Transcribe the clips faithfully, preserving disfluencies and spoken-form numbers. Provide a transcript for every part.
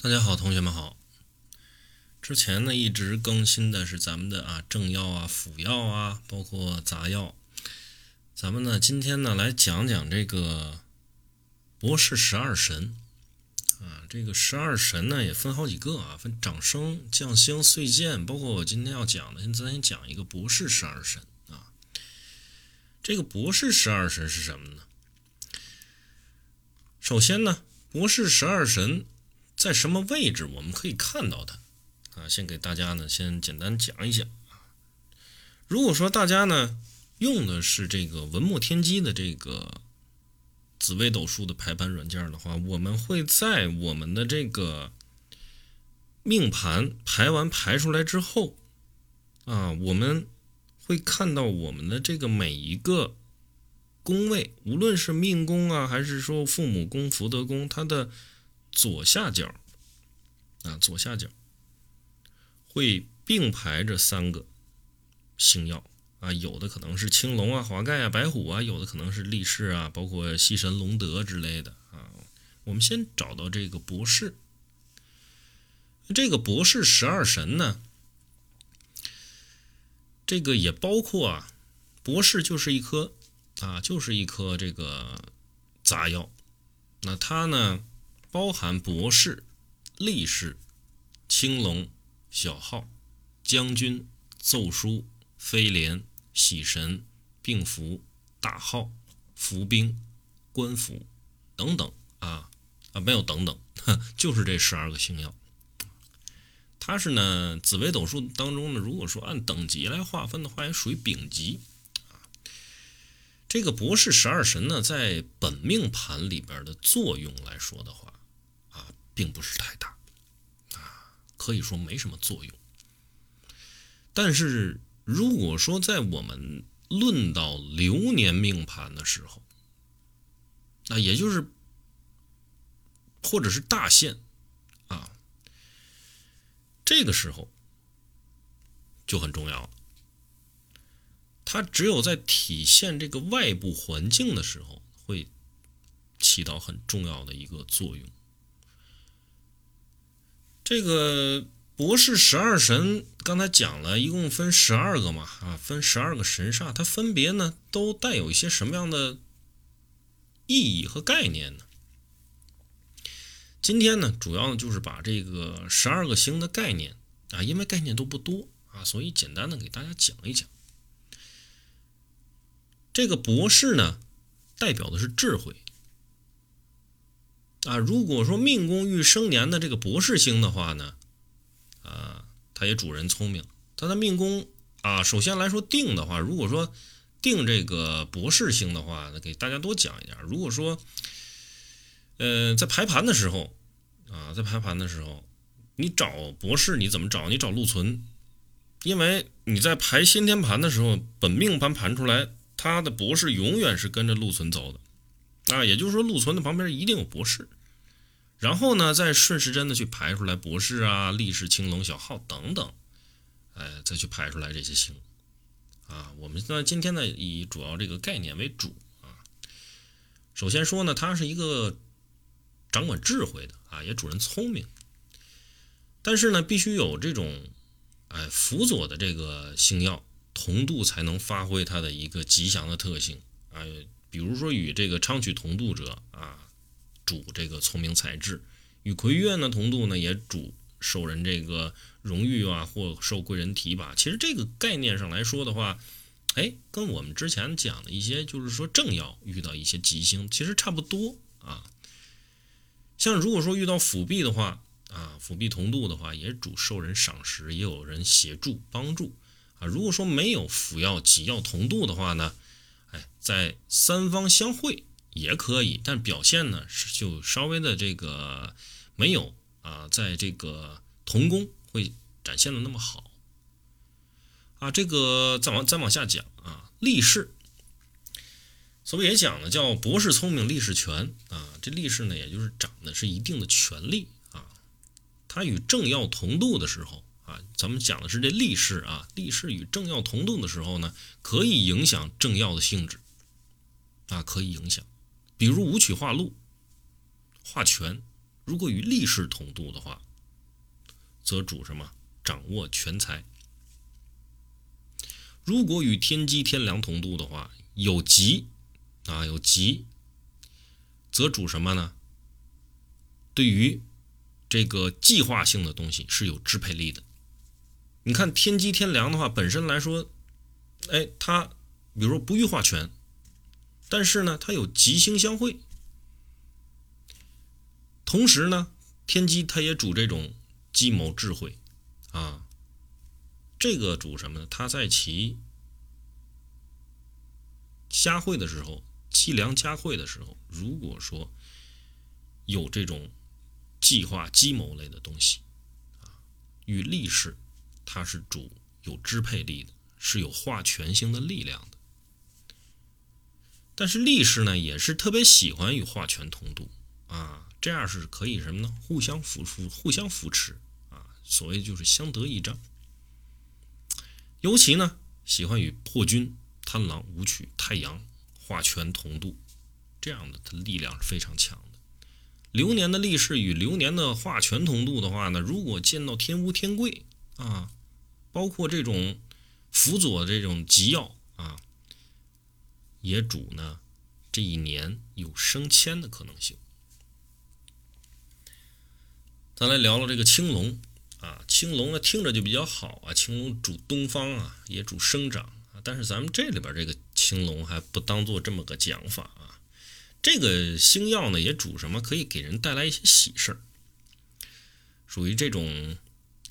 大家好，同学们好。之前呢一直更新的是咱们的啊正药啊、辅药啊，包括杂药。咱们呢今天呢来讲讲这个博士十二神啊。这个十二神呢也分好几个啊，分长生、降星、岁荐，包括我今天要讲的，咱先讲一个博士十二神啊。这个博士十二神是什么呢？首先呢，博士十二神在什么位置我们可以看到它啊？先给大家呢先简单讲一讲。如果说大家呢用的是这个文墨天机的这个紫微斗数的排盘软件的话，我们会在我们的这个命盘排完排出来之后啊，我们会看到我们的这个每一个宫位，无论是命宫啊，还是说父母宫、福德宫，它的左下角啊，左下角会并排着三个星曜啊，有的可能是青龙啊、华盖啊、白虎啊，有的可能是力士啊，包括西神、龙德之类的啊。我们先找到这个博士，这个博士十二神呢，这个也包括啊，博士就是一颗啊，就是一颗这个杂药，那它呢？包含博士、力士、青龙、小号、将军、奏书、飞廉、喜神、病符、大号、伏兵、官符等等啊啊，没有等等，就是这十二个星曜。它是呢紫微斗数当中呢，如果说按等级来划分的话，也属于丙级。这个博士十二神呢，在本命盘里边的作用来说的话，啊，并不是太大，啊，可以说没什么作用。但是如果说在我们论到流年命盘的时候，那也就是或者是大限啊，这个时候就很重要了。它只有在体现这个外部环境的时候，会起到很重要的一个作用。这个博士十二神刚才讲了，一共分十二个嘛，啊，分十二个神煞，它分别呢都带有一些什么样的意义和概念呢？今天呢，主要就是把这个十二个星的概念啊，因为概念都不多啊，所以简单的给大家讲一讲。这个博士呢代表的是智慧啊，如果说命宫遇生年的这个博士星的话呢，啊，他也主人聪明，他的命宫啊，首先来说定的话，如果说定这个博士星的话，给大家多讲一点。如果说呃在排盘的时候啊，在排盘的时候你找博士你怎么找？你找禄存，因为你在排先天盘的时候，本命盘盘出来，他的博士永远是跟着禄存走的啊，也就是说禄存的旁边一定有博士，然后呢再顺时针的去排出来博士啊、力士、青龙、小号等等，哎，再去排出来这些星啊。我们呢今天呢以主要这个概念为主啊。首先说呢，他是一个掌管智慧的啊，也主人聪明，但是呢必须有这种哎辅佐的这个星曜同度，才能发挥它的一个吉祥的特性啊，比如说与这个昌曲同度者啊，主这个聪明才智；与魁月呢同度呢，也主受人这个荣誉啊，或受贵人提拔。其实这个概念上来说的话，哎，跟我们之前讲的一些就是说正曜遇到一些吉星其实差不多啊。像如果说遇到辅弼的话啊，辅弼同度的话，也主受人赏识，也有人协助帮助。啊，如果说没有辅曜、己曜同度的话呢，哎，在三方相会也可以，但表现呢就稍微的这个没有啊，在这个同宫会展现的那么好啊。这个再往再往下讲啊，力士，所以也讲呢叫博士聪明，力士权啊。这力士呢，也就是长的是一定的权力啊，他与正曜同度的时候。啊，咱们讲的是这力士啊，力士与正曜同度的时候呢，可以影响正曜的性质啊，可以影响，比如武曲化禄、化权、如果与利势同度的话，则主什么？掌握全财。如果与天机天梁同度的话，有吉啊，有吉，则主什么呢？对于这个计划性的东西是有支配力的。你看天机天梁的话，本身来说，哎，它比如说不欲化权，但是呢，它有吉星相会。同时呢，天机它也主这种计谋智慧啊，这个主什么呢？它在其加会的时候，计量加会的时候，如果说有这种计划计谋类的东西啊，与力士它是主有支配力的，是有化权性的力量的。但是力士呢，也是特别喜欢与化权同度啊，这样是可以什么呢？互相扶扶互相扶持啊，所谓就是相得益彰。尤其呢，喜欢与破军、贪狼、武曲、太阳、化权同度，这样的它力量是非常强的。流年的力士与流年的化权同度的话呢，如果见到天乌天贵啊，包括这种辅佐这种吉曜啊，也主呢这一年有升迁的可能性。咱来聊聊这个青龙啊，青龙呢听着就比较好啊，青龙主东方啊，也主生长啊，但是咱们这里边这个青龙还不当做这么个讲法啊。这个星曜呢也主什么？可以给人带来一些喜事儿，属于这种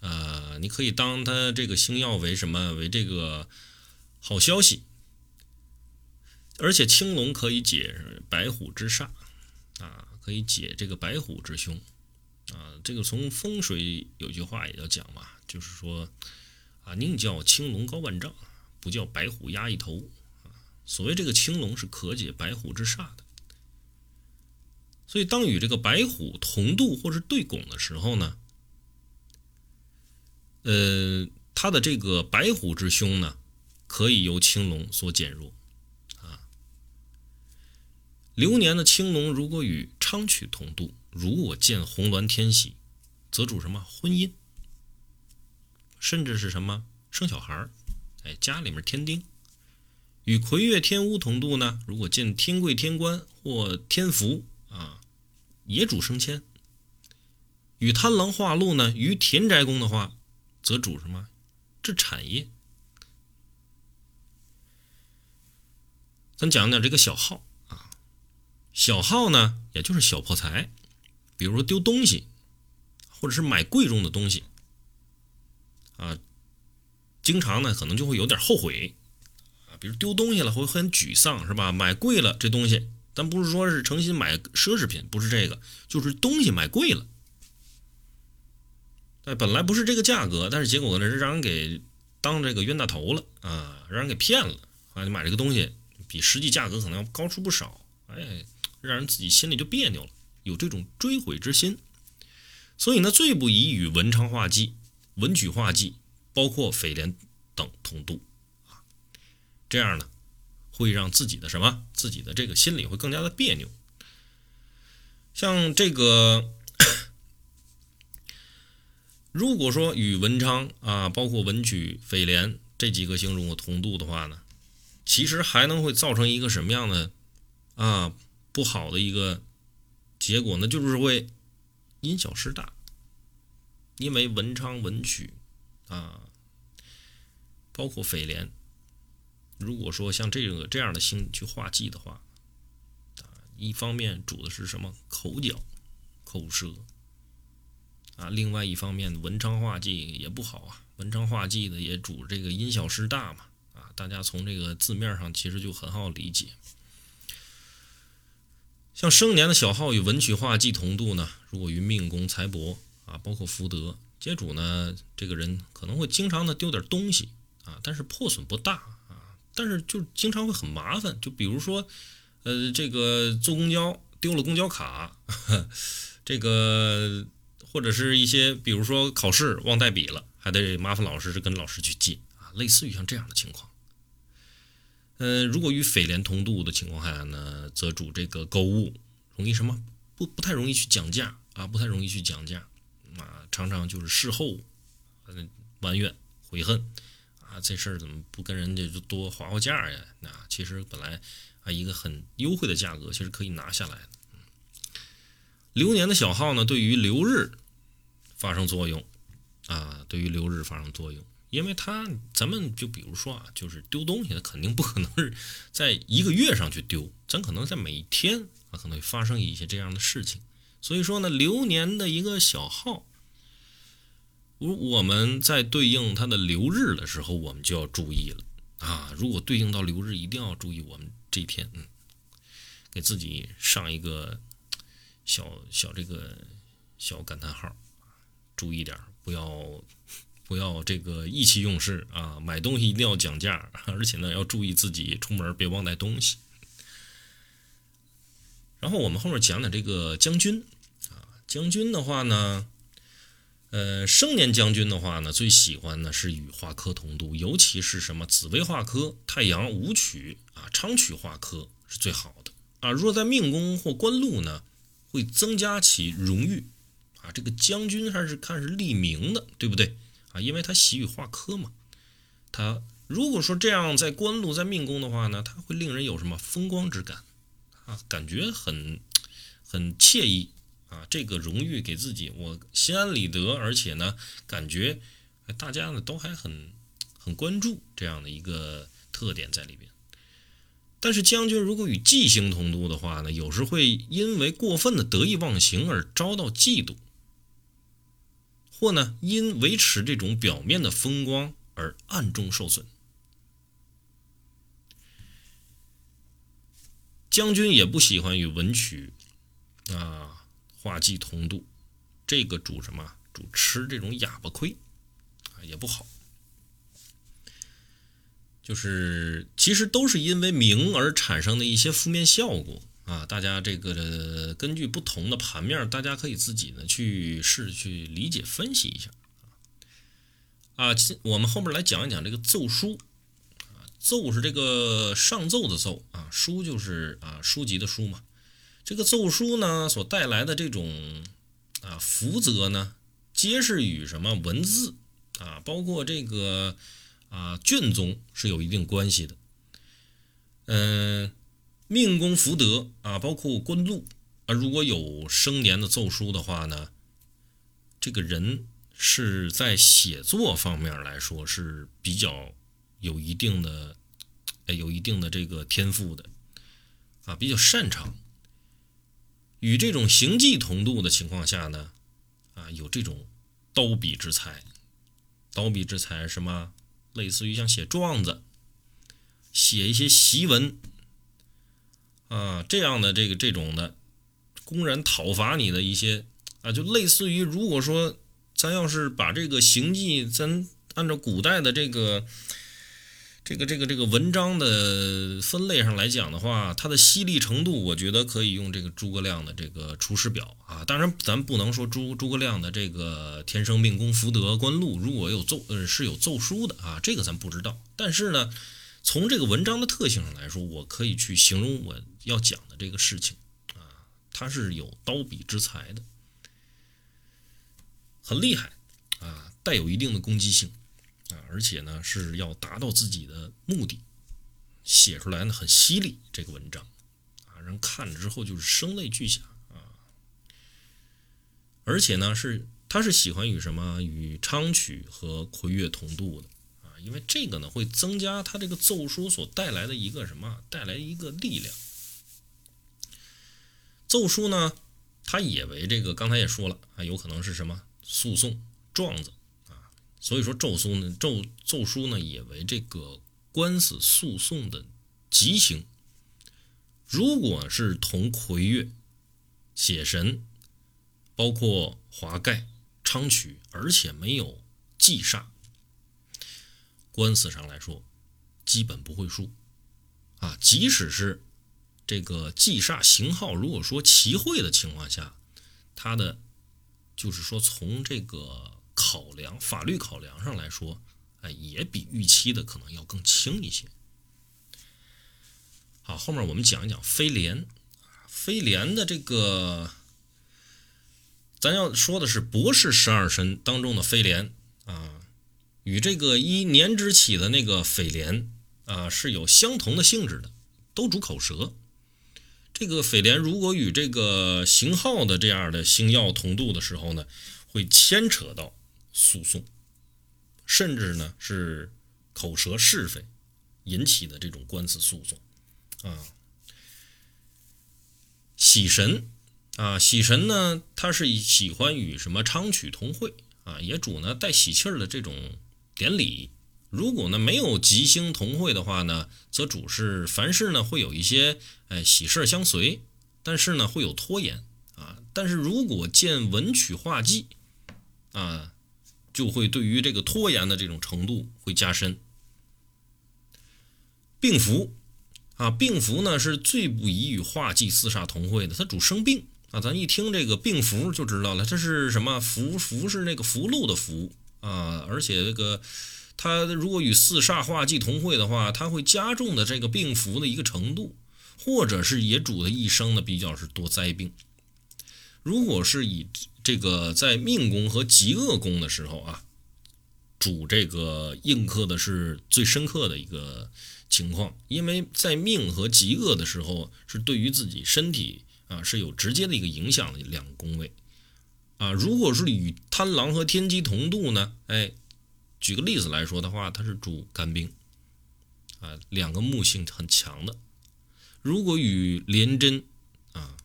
呃，你可以当它这个星曜为什么？为这个好消息。而且青龙可以解白虎之煞啊，可以解这个白虎之凶啊。这个从风水有句话也要讲嘛，就是说啊，宁叫青龙高万丈，不叫白虎压一头啊。所谓这个青龙是可解白虎之煞的，所以当与这个白虎同度或是对拱的时候呢，呃，他的这个白虎之凶呢，可以由青龙所减弱啊。流年的青龙如果与昌曲同度，如果见红鸾天喜，则主什么？婚姻，甚至是什么？生小孩，哎，家里面添丁。与魁月天巫同度呢，如果见天贵天官或天福啊，也主升迁。与贪狼化禄呢，于田宅宫的话，则主什么？这产业。咱讲讲这个小耗啊，小耗呢，也就是小破财，比如说丢东西，或者是买贵重的东西啊，经常呢可能就会有点后悔啊，比如丢东西了会很沮丧，是吧？买贵了这东西，咱不是说是诚心买奢侈品，不是这个，就是东西买贵了。哎，本来不是这个价格，但是结果呢是让人给当这个冤大头了啊，让人给骗了啊！你买这个东西比实际价格可能要高出不少，哎，让人自己心里就别扭了，有这种追悔之心。所以呢，最不宜与文昌化忌、文曲化忌，包括匪廉等同度啊。这样呢，会让自己的什么？自己的这个心理会更加的别扭。像这个。如果说与文昌啊，包括文曲、匪廉这几个星中同度的话呢，其实还能会造成一个什么样的啊不好的一个结果呢？就是会因小失大，因为文昌、文曲啊，包括匪廉，如果说像这个这样的星去化忌的话，啊，一方面主的是什么？口角、口舌。啊，另外一方面文昌化忌也不好啊，文昌化忌的也主这个因小失大嘛，啊，大家从这个字面上其实就很好理解。像生年的小耗与文曲化忌同度呢，如果与命宫、财帛啊，包括福德皆主呢，这个人可能会经常的丢点东西啊，但是破损不大啊，但是就经常会很麻烦，就比如说呃这个坐公交丢了公交卡，呵，这个。或者是一些比如说考试忘带笔了，还得麻烦老师跟老师去借啊，类似于像这样的情况。嗯，如果与匪廉同度的情况下呢，则主这个购物容易什么？不不太容易去讲价啊，不太容易去讲价啊，常常就是事后嗯埋怨悔恨啊，这事儿怎么不跟人家就多划划价呀？那、啊、其实本来啊一个很优惠的价格，其实可以拿下来的。流年的小号呢，对于流日发生作用啊，对于流日发生作用，因为它咱们就比如说啊，就是丢东西，它肯定不可能是在一个月上去丢，咱可能在每一天啊，可能会发生一些这样的事情。所以说呢，流年的一个小号，我们在对应它的流日的时候，我们就要注意了啊。如果对应到流日，一定要注意我们这一天，嗯，给自己上一个小小这个小感叹号，注意点，不要不要这个意气用事啊！买东西一定要讲价，而且呢要注意自己出门别忘带东西。然后我们后面讲讲这个将军啊，将军的话呢，呃，生年将军的话呢，最喜欢呢是与化科同度，尤其是什么紫微化科、太阳武曲啊、昌曲化科是最好的啊。如果在命宫或官禄呢，会增加其荣誉。啊，这个将军还是看是立名的，对不对啊？因为他喜与化科嘛。他如果说这样在官禄在命宫的话呢，他会令人有什么风光之感啊，感觉很很惬意啊。这个荣誉给自己，我心安理得，而且呢，感觉大家呢都还很很关注这样的一个特点在里边。但是将军如果与忌星同度的话呢，有时会因为过分的得意忘形而遭到嫉妒。或呢，因维持这种表面的风光而暗中受损。将军也不喜欢与文曲啊、化忌同度，这个主什么？主吃这种哑巴亏啊，也不好。就是其实都是因为名而产生的一些负面效果。啊，大家这个根据不同的盘面，大家可以自己呢去试去理解分析一下啊。我们后面来讲一讲这个奏书啊，奏是这个上奏的奏啊，书就是啊书籍的书嘛。这个奏书呢所带来的这种啊福泽呢，皆是与什么文字啊，包括这个啊卷宗是有一定关系的。嗯。命宫福德啊，包括官禄啊，如果有生年的奏书的话呢，这个人是在写作方面来说是比较有一定的、哎、有一定的这个天赋的啊，比较擅长。与这种行迹同度的情况下呢，啊，有这种刀笔之才。刀笔之才什么？类似于像写状子、写一些檄文。啊，这样的这个这种的公然讨伐你的一些啊，就类似于如果说咱要是把这个行迹，咱按照古代的这个这个这个这个文章的分类上来讲的话，它的犀利程度，我觉得可以用这个诸葛亮的这个《出师表》啊。当然，咱不能说诸诸葛亮的这个天生命宫福德官禄如果有奏呃是有奏书的啊，这个咱不知道。但是呢，从这个文章的特性上来说，我可以去形容我要讲的这个事情啊，它是有刀笔之才的，很厉害啊，带有一定的攻击性啊，而且呢是要达到自己的目的，写出来呢很犀利，这个文章啊，人看了之后就是声泪俱下啊，而且呢是他是喜欢与什么与昌曲和魁钺同度的。因为这个呢会增加他这个奏书所带来的一个什么带来一个力量。奏书呢它也为这个刚才也说了啊，有可能是什么诉讼状子啊，所以说奏书呢奏奏书呢也为这个官司诉讼的吉星。如果是同魁钺、血神，包括华盖、昌曲，而且没有忌煞，官司上来说基本不会输啊，即使是这个忌煞刑号如果说齐会的情况下，它的就是说从这个考量法律考量上来说、哎、也比预期的可能要更轻一些。好，后面我们讲一讲飞廉。飞廉的这个咱要说的是博士十二神当中的飞廉啊，与这个依年支起的那个匪廉啊是有相同的性质的，都主口舌。这个匪廉如果与这个型号的这样的星曜同度的时候呢，会牵扯到诉讼，甚至呢是口舌是非引起的这种官司诉讼啊。喜神啊，喜神呢，他是喜欢与什么昌曲同会啊，也主呢带喜气儿的这种典礼。如果呢没有吉星同会的话呢，则主是凡事呢会有一些哎喜事相随，但是呢会有拖延啊。但是如果见文曲化忌啊，就会对于这个拖延的这种程度会加深。病符啊，病符呢是最不宜与化忌四煞同会的，它主生病啊。咱一听这个病符就知道了，这是什么符？符是那个符箓的符啊，而且这个。它如果与四煞化忌同会的话，它会加重的这个病符的一个程度，或者是野主的一生呢比较是多灾病。如果是以这个在命宫和极恶宫的时候啊，主这个印刻的是最深刻的一个情况，因为在命和极恶的时候是对于自己身体啊是有直接的一个影响的两个宫位啊。如果是与贪狼和天机同度呢，哎。举个例子来说的话，它是主肝病啊，两个木性很强的。如果与廉贞啊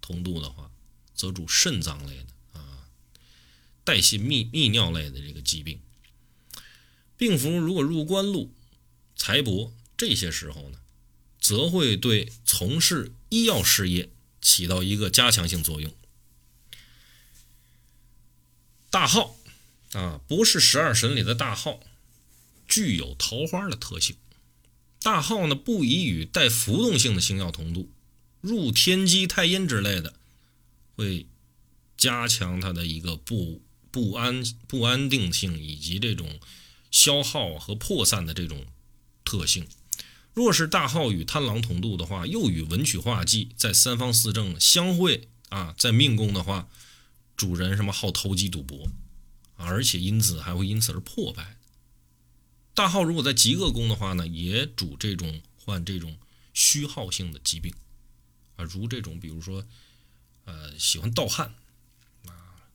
同度的话，则主肾脏类的啊，代谢泌泌尿类的这个疾病。病符如果入官禄、财帛这些时候呢，则会对从事医药事业起到一个加强性作用。大号。啊，博士十二神里的大号具有桃花的特性。大号呢不宜与带浮动性的星曜同度，入天机、太阴之类的，会加强它的一个不不安不安定性以及这种消耗和破散的这种特性。若是大号与贪狼同度的话，又与文曲化忌在三方四正相会啊，在命宫的话，主人什么好投机赌博。而且因此还会因此而破败。大号如果在极恶宫的话呢，也主这种患这种虚耗性的疾病啊，如这种比如说呃喜欢盗汗啊，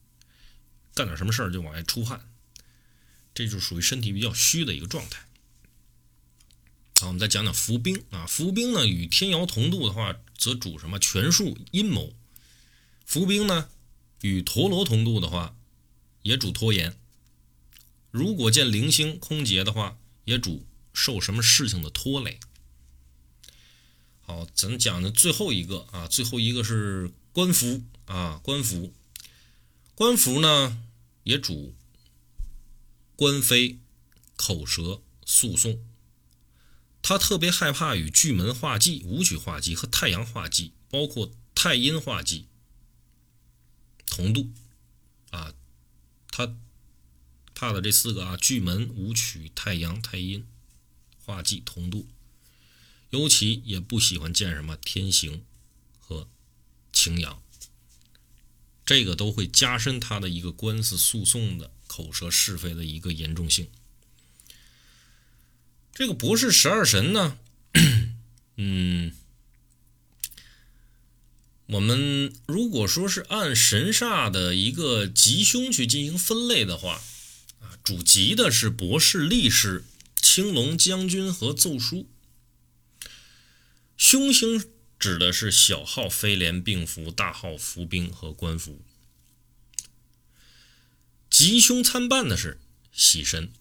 干点什么事儿就往外出汗，这就属于身体比较虚的一个状态。好，我们再讲讲伏兵啊，伏兵呢与天姚同度的话，则主什么权术、阴谋。伏兵呢与陀罗同度的话，也主拖延。如果见零星空劫的话，也主受什么事情的拖累。好，咱讲的最后一个啊，最后一个是官符啊，官符，官符呢也主官非、口舌、诉讼。他特别害怕与巨门化忌、武曲化忌和太阳化忌，包括太阴化忌同度啊。他怕的这四个啊，巨门、武曲、太阳、太阴化忌同度，尤其也不喜欢见什么天刑和擎羊，这个都会加深他的一个官司诉讼的口舌是非的一个严重性。这个博士十二神呢，嗯，我们如果说是按神煞的一个吉凶去进行分类的话，主吉的是博士、力士、青龙、将军和奏疏。凶星指的是小号飞廉、病符、大号伏兵和官符。吉凶参半的是喜神。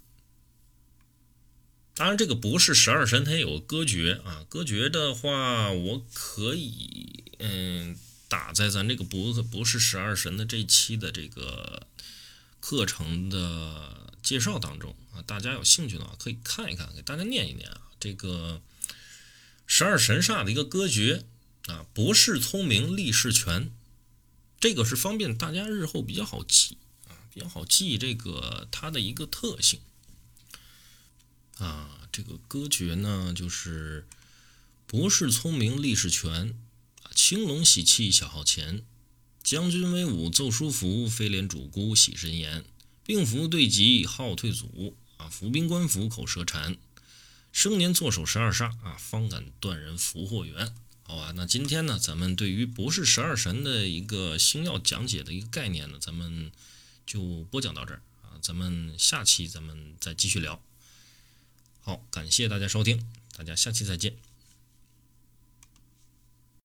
当然这个博士十二神它也有歌诀啊，歌诀的话我可以嗯，打在咱这个博博士十二神的这一期的这个课程的介绍当中啊，大家有兴趣的话可以看一看，给大家念一念啊。这个十二神煞的一个歌诀啊，博士聪明，力士权，这个是方便大家日后比较好记啊，比较好记这个它的一个特性啊。这个歌诀呢，就是博士聪明，力士权。青龙喜气小号前，将军威武奏疏服，飞廉主孤喜申言。病服对疾，号退阻啊，伏兵官服口舌禅。生年坐守十二煞啊，方敢断人福祸源。好啊，那今天呢，咱们对于博士十二神的一个星耀讲解的一个概念呢，咱们就播讲到这儿啊，咱们下期咱们再继续聊。好，感谢大家收听，大家下期再见。